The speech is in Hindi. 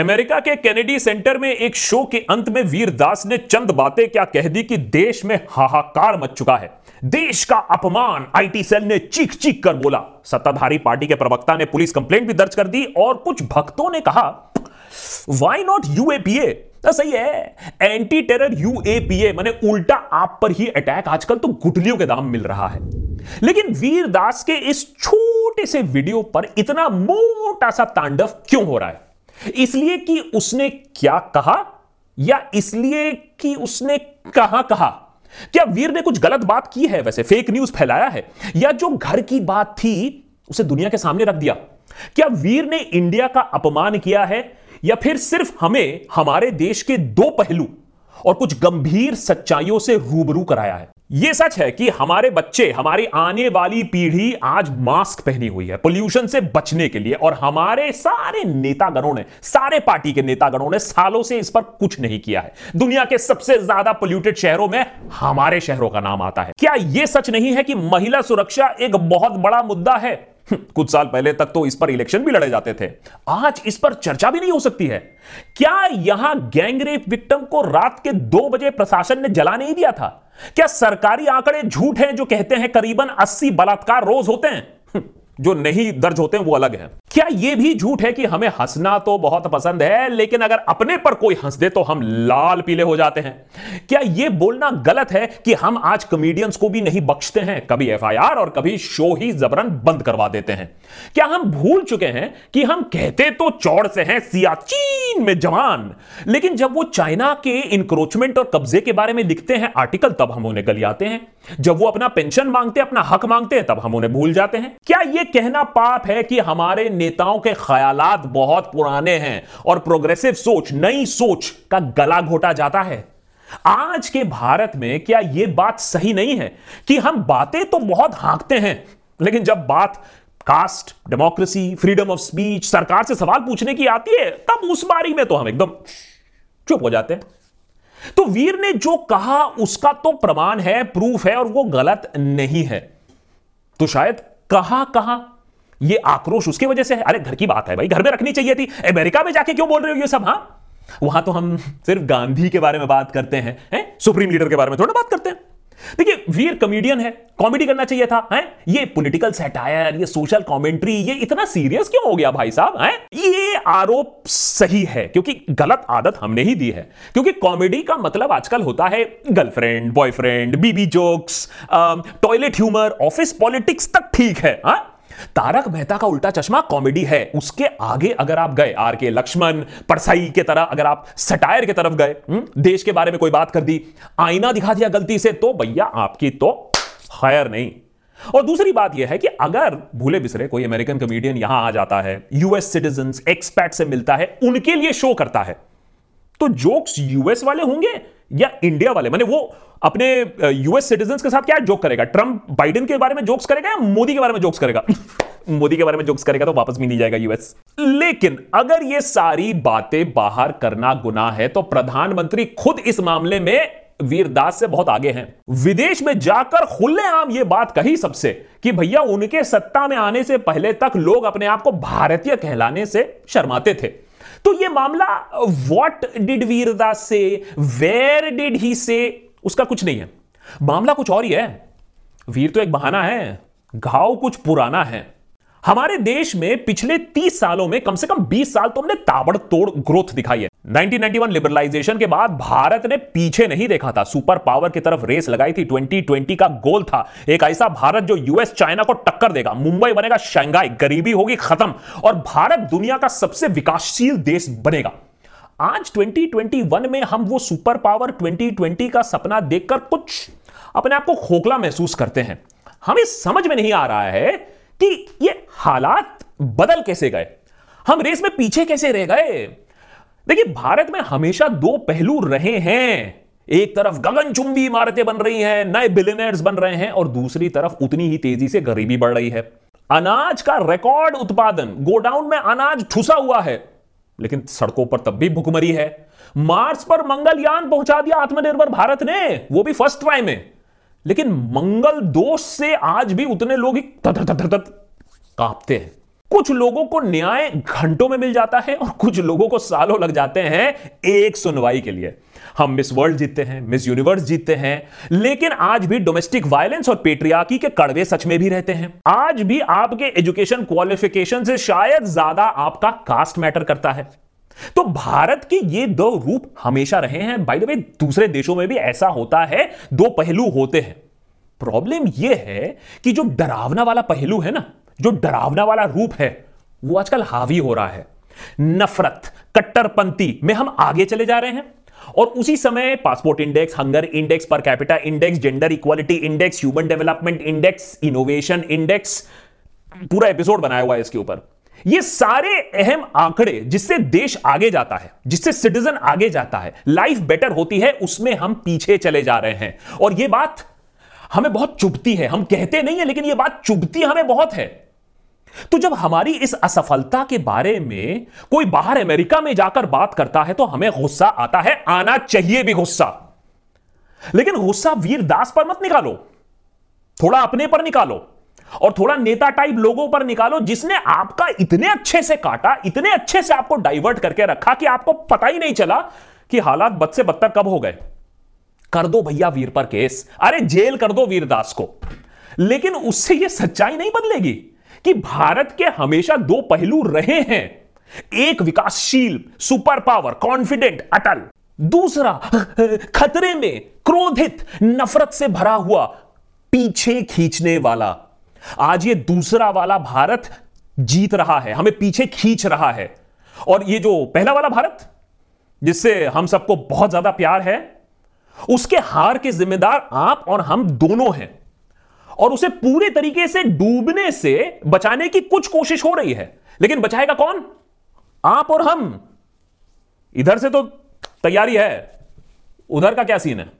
अमेरिका के कैनेडी सेंटर में एक शो के अंत में वीरदास ने चंद बातें क्या कह दी कि देश में हाहाकार मच चुका है। देश का अपमान, आईटी सेल ने चीख चीख कर बोला। सत्ताधारी पार्टी के प्रवक्ता ने पुलिस कंप्लेंट भी दर्ज कर दी और कुछ भक्तों ने कहा व्हाई नॉट यूएपीए। सही है, एंटी टेरर यूएपीए माने उल्टा आप पर ही अटैक। आजकल तो गुटलियों के दाम मिल रहा है। लेकिन वीरदास के इस छोटे से वीडियो पर इतना मोटा सा तांडव क्यों हो रहा है? इसलिए कि उसने क्या कहा या इसलिए कि उसने कहां कहा? क्या वीर ने कुछ गलत बात की है, वैसे फेक न्यूज फैलाया है, या जो घर की बात थी उसे दुनिया के सामने रख दिया? क्या वीर ने इंडिया का अपमान किया है या फिर सिर्फ हमें हमारे देश के दो पहलू और कुछ गंभीर सच्चाइयों से रूबरू कराया है? यह सच है कि हमारे बच्चे, हमारी आने वाली पीढ़ी आज मास्क पहनी हुई है पोल्यूशन से बचने के लिए, और हमारे सारे नेतागणों ने, सारे पार्टी के नेतागणों ने सालों से इस पर कुछ नहीं किया है। दुनिया के सबसे ज्यादा पोल्यूटेड शहरों में हमारे शहरों का नाम आता है। क्या यह सच नहीं है कि महिला सुरक्षा एक बहुत बड़ा मुद्दा है? कुछ साल पहले तक तो इस पर इलेक्शन भी लड़े जाते थे, आज इस पर चर्चा भी नहीं हो सकती है। क्या यहां गैंग रेप विक्टिम को रात के 2 बजे प्रशासन ने जला नहीं दिया था? क्या सरकारी आंकड़े झूठ हैं जो कहते हैं करीबन 80 बलात्कार रोज होते हैं, जो नहीं दर्ज होते हैं वो अलग है? क्या यह भी झूठ है कि हमें हंसना तो बहुत पसंद है लेकिन अगर अपने पर कोई हंस दे तो हम लाल पीले हो जाते हैं? क्या यह बोलना गलत है कि हम आज कॉमेडियंस को भी नहीं बख्शते हैं, कभी एफआईआर और कभी शो ही जबरन बंद करवा देते हैं? क्या हम भूल चुके हैं कि हम कहते तो चौड़ से हैं सियाचिन में जवान, लेकिन जब वो चाइना के इंक्रोचमेंट और कब्जे के बारे में लिखते हैं आर्टिकल तब हम उन्हें गले आते हैं, जब वो अपना पेंशन मांगते, अपना हक मांगते हैं तब हम उन्हें भूल जाते हैं? क्या यह कहना पाप है कि हमारे नेताओं के ख्यालात बहुत पुराने हैं और प्रोग्रेसिव सोच, नई सोच का गला घोटा जाता है आज के भारत में? क्या यह बात सही नहीं है कि हम बातें तो बहुत हाँकते हैं लेकिन जब बात caste, democracy, freedom of speech, सरकार से सवाल पूछने की आती है तब उस बारी में तो हम एकदम चुप हो जाते हैं? तो वीर ने जो कहा उसका तो प्रमाण है, प्रूफ है, और वो गलत नहीं है। तो शायद कहा ये आक्रोश उसकी वजह से है। अरे घर की बात है भाई, घर में रखनी चाहिए थी, अमेरिका में जाके क्यों बोल रहे हो ये सब? हाँ, वहां तो हम सिर्फ गांधी के बारे में बात करते हैं, सुप्रीम लीडर के बारे में थोड़ा बात करते हैं। देखिए, वीर कॉमेडियन है, कॉमेडी करना चाहिए था। ये पॉलिटिकल सैटायर, ये सोशल कमेंट्री, ये इतना सीरियस क्यों हो गया भाई साहब? ये आरोप सही है क्योंकि गलत आदत हमने ही दी है, क्योंकि कॉमेडी का मतलब आजकल होता है गर्लफ्रेंड, बॉयफ्रेंड, बीबी jokes, toilet humour, office politics तक ठीक है। तारक मेहता का उल्टा चश्मा कॉमेडी है, उसके आगे अगर आप गए, आर के लक्ष्मण, परसाई के तरह अगर आप सटायर की तरफ गए, देश के बारे में कोई बात कर दी, आईना दिखा दिया गलती से, तो भैया आपकी तो खैर नहीं। और दूसरी बात यह है कि अगर भूले बिसरे कोई अमेरिकन कॉमेडियन यहां आ जाता है, यूएस सिटीजन, एक्सपैट से मिलता है, उनके लिए शो करता है, तो जोक्स यूएस वाले होंगे या इंडिया वाले? माने वो अपने यूएस सिटीजंस के साथ क्या जोक करेगा? ट्रंप बाइडेन के बारे में जोक्स करेगा या मोदी के बारे में जोक्स करेगा? मोदी के बारे में जोक्स करेगा तो वापस भी नहीं जाएगा यूएस। लेकिन अगर ये सारी बातें बाहर करना गुनाह है तो प्रधानमंत्री खुद इस मामले में वीरदास से बहुत आगे हैं। विदेश में जाकर खुलेआम ये बात कही सबसे कि भैया उनके सत्ता में आने से पहले तक लोग अपने आप को भारतीय कहलाने से शर्माते थे। तो ये मामला व्हाट डिड वीरदास से, वेयर डिड ही से, उसका कुछ नहीं है। मामला कुछ और ही है। वीर तो एक बहाना है, घाव कुछ पुराना है। हमारे देश में पिछले 30 सालों में कम से कम 20 साल तो हमने ताबड़तोड़ ग्रोथ दिखाई है। 1991 लिबरलाइजेशन के बाद भारत ने पीछे नहीं देखा था, सुपर पावर की तरफ रेस लगाई थी। 2020 का गोल था एक ऐसा भारत जो यूएस, चाइना को टक्कर देगा। मुंबई बनेगा शंघाई, गरीबी होगी खत्म और भारत दुनिया का सबसे विकासशील देश बनेगा। आज 2021 में हम वो सुपर पावर 2020 का सपना देखकर कुछ अपने आप को खोखला महसूस करते हैं। हमें समझ में नहीं आ रहा है कि ये हालात बदल कैसे गए, हम रेस में पीछे कैसे रह गए। देखिए, भारत में हमेशा दो पहलू रहे हैं। एक तरफ गगनचुंबी इमारतें बन रही हैं, नए बिलियनर्स बन रहे हैं, और दूसरी तरफ उतनी ही तेजी से गरीबी बढ़ रही है। अनाज का रिकॉर्ड उत्पादन, गोडाउन में अनाज ठुसा हुआ है लेकिन सड़कों पर तब भी भुखमरी है। मार्स पर मंगलयान पहुंचा दिया आत्मनिर्भर भारत ने, वो भी फर्स्ट ट्राई में, लेकिन मंगल दोष से आज भी उतने लोग ही थर थर थर थर कांपते हैं। कुछ लोगों को न्याय घंटों में मिल जाता है और कुछ लोगों को सालों लग जाते हैं एक सुनवाई के लिए। हम मिस वर्ल्ड जीतते हैं, मिस यूनिवर्स जीतते हैं, लेकिन आज भी डोमेस्टिक वायलेंस और पेट्रियार्की के कड़वे सच में भी रहते हैं। आज भी आपके एजुकेशन क्वालिफिकेशन से शायद ज्यादा आपका कास्ट मैटर करता है। तो भारत के ये दो रूप हमेशा रहे हैं। बाय द वे, दूसरे देशों में भी ऐसा होता है, दो पहलू होते हैं। प्रॉब्लम यह है कि जो डरावना वाला पहलू है ना, जो डरावना वाला रूप है, वो आजकल हावी हो रहा है। नफरत, कट्टरपंथी में हम आगे चले जा रहे हैं और उसी समय passport index, hunger index, per capita index, gender equality index, human development index, innovation index, पूरा एपिसोड बनाया हुआ है इसके ऊपर। ये सारे अहम आंकड़े जिससे देश आगे जाता है, जिससे सिटीजन आगे जाता है, लाइफ बेटर होती है, उसमें हम पीछे चले जा रहे हैं। और ये बात हमें बहुत चुभती है। हम कहते नहीं है लेकिन ये बात चुभती हमें बहुत है। तो जब हमारी इस असफलता के बारे में कोई बाहर अमेरिका में जाकर बात करता है तो हमें गुस्सा आता है, आना चाहिए भी गुस्सा। लेकिन गुस्सा वीरदास पर मत निकालो, थोड़ा अपने पर निकालो और थोड़ा नेता टाइप लोगों पर निकालो जिसने आपका इतने अच्छे से काटा, इतने अच्छे से आपको डाइवर्ट करके रखा कि आपको पता ही नहीं चला कि हालात बद से बदतर कब हो गए। कर दो भैया वीर पर केस, अरे जेल कर दो वीरदास को। लेकिन उससे यह सच्चाई नहीं बदलेगी कि भारत के हमेशा दो पहलू रहे हैं। एक विकासशील, सुपर पावर, कॉन्फिडेंट, अटल। दूसरा खतरे में, क्रोधित, नफरत से भरा हुआ, पीछे खींचने वाला। आज ये दूसरा वाला भारत जीत रहा है, हमें पीछे खींच रहा है। और ये जो पहला वाला भारत जिससे हम सबको बहुत ज्यादा प्यार है, उसके हार के जिम्मेदार आप और हम दोनों हैं। और उसे पूरे तरीके से डूबने से बचाने की कुछ कोशिश हो रही है, लेकिन बचाएगा कौन? आप और हम। इधर से तो तैयारी है, उधर का क्या सीन है?